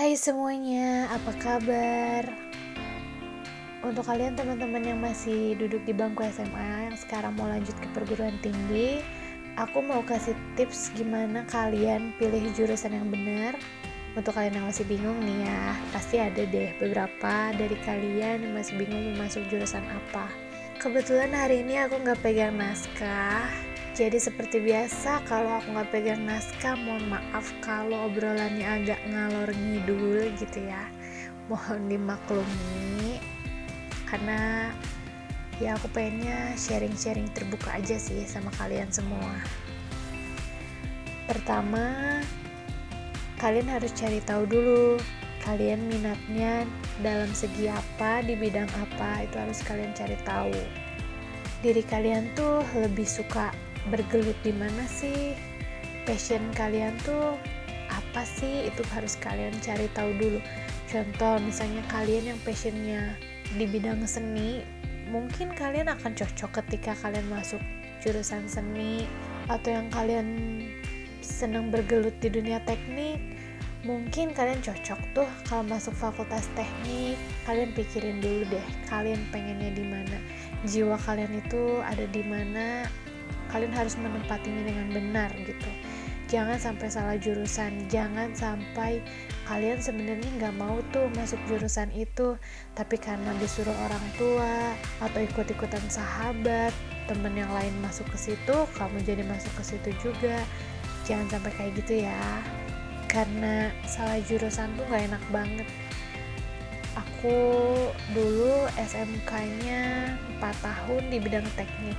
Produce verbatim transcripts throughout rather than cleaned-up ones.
Hai semuanya, apa kabar? Untuk kalian teman-teman yang masih duduk di bangku S M A, yang sekarang mau lanjut ke perguruan tinggi, aku mau kasih tips gimana kalian pilih jurusan yang benar. Untuk kalian yang masih bingung nih ya, pasti ada deh beberapa dari kalian yang masih bingung mau masuk jurusan apa. Kebetulan hari ini aku gak pegang naskah. Jadi seperti biasa, kalau aku gak pegang naskah, mohon maaf kalau obrolannya agak ngalor ngidul gitu ya. Mohon dimaklumi, karena ya aku pengennya sharing-sharing terbuka aja sih sama kalian semua. Pertama, kalian harus cari tahu dulu kalian minatnya dalam segi apa, di bidang apa, itu harus kalian cari tahu. Diri kalian tuh lebih suka bergelut di mana sih? Passion kalian tuh apa sih? Itu harus kalian cari tahu dulu. Contoh misalnya kalian yang passionnya di bidang seni, mungkin kalian akan cocok ketika kalian masuk jurusan seni. Atau yang kalian senang bergelut di dunia teknik, mungkin kalian cocok tuh kalau masuk fakultas teknik. Kalian pikirin dulu deh, kalian pengennya di mana, jiwa kalian itu ada di mana. Kalian harus menempatinya dengan benar gitu. Jangan sampai salah jurusan, jangan sampai kalian sebenarnya nggak mau tuh masuk jurusan itu, tapi karena disuruh orang tua atau ikut-ikutan sahabat, temen yang lain masuk ke situ, kamu jadi masuk ke situ juga. Jangan sampai kayak gitu ya, karena salah jurusan tuh nggak enak banget. Aku dulu S M K-nya empat tahun di bidang teknik.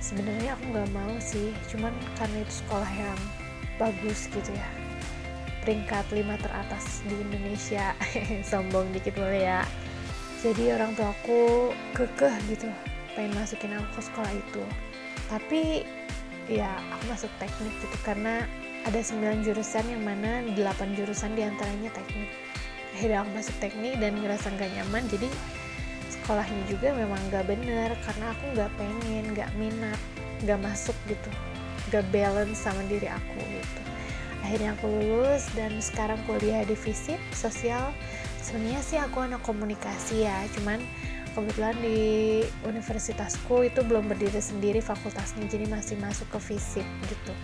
Sebenarnya aku nggak mau sih, cuman karena itu sekolah yang bagus gitu ya, peringkat lima teratas di Indonesia. Sombong dikit boleh ya. Jadi orang tua aku kekeh gitu pengen masukin aku ke sekolah itu, tapi ya aku masuk teknik gitu karena ada sembilan jurusan yang mana delapan jurusan diantaranya teknik. Akhirnya aku masuk teknik dan ngerasa nggak nyaman, jadi sekolahnya juga memang gak bener, karena aku gak pengen, gak minat, gak masuk gitu, gak balance sama diri aku gitu. Akhirnya aku lulus dan sekarang kuliah di FISIP sosial. Sebenarnya sih aku anak komunikasi ya, cuman kebetulan di universitasku itu belum berdiri sendiri fakultasnya, jadi masih masuk ke FISIP gitu.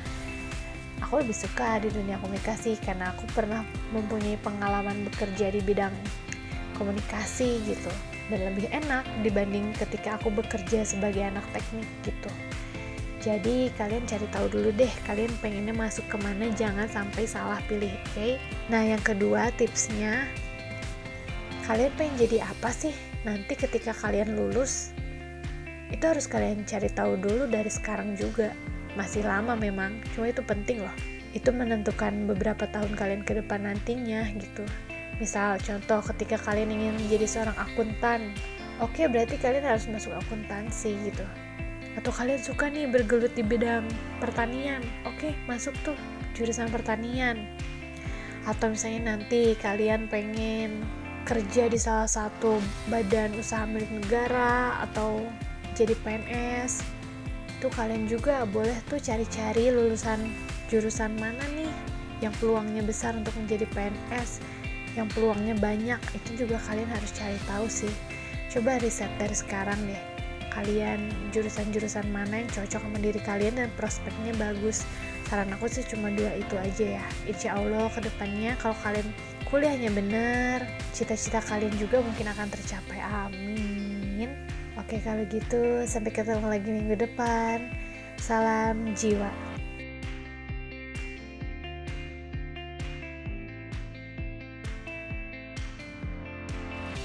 Aku lebih suka di dunia komunikasi karena aku pernah mempunyai pengalaman bekerja di bidang komunikasi gitu, dan lebih enak dibanding ketika aku bekerja sebagai anak teknik gitu. Jadi kalian cari tahu dulu deh kalian pengennya masuk kemana, jangan sampai salah pilih, oke? Okay? Nah yang kedua tipsnya, kalian pengen jadi apa sih nanti ketika kalian lulus? Itu harus kalian cari tahu dulu dari sekarang juga. Masih lama memang, cuma itu penting loh. Itu menentukan beberapa tahun kalian ke depan nantinya gitu. Misal contoh ketika kalian ingin menjadi seorang akuntan, oke okay, berarti kalian harus masuk akuntansi gitu. Atau kalian suka nih bergelut di bidang pertanian, oke okay, masuk tuh jurusan pertanian. Atau misalnya nanti kalian pengen kerja di salah satu badan usaha milik negara atau jadi P N S, itu kalian juga boleh tuh cari-cari lulusan jurusan mana nih yang peluangnya besar untuk menjadi P N S, yang peluangnya banyak. Itu juga kalian harus cari tahu sih. Coba riset dari sekarang deh, kalian jurusan-jurusan mana yang cocok sama diri kalian dan prospeknya bagus. Saran aku sih cuma dua itu aja ya. Insya Allah kedepannya kalau kalian kuliahnya benar, cita-cita kalian juga mungkin akan tercapai, amin. Oke kalau gitu, sampai ketemu lagi minggu depan. Salam jiwa.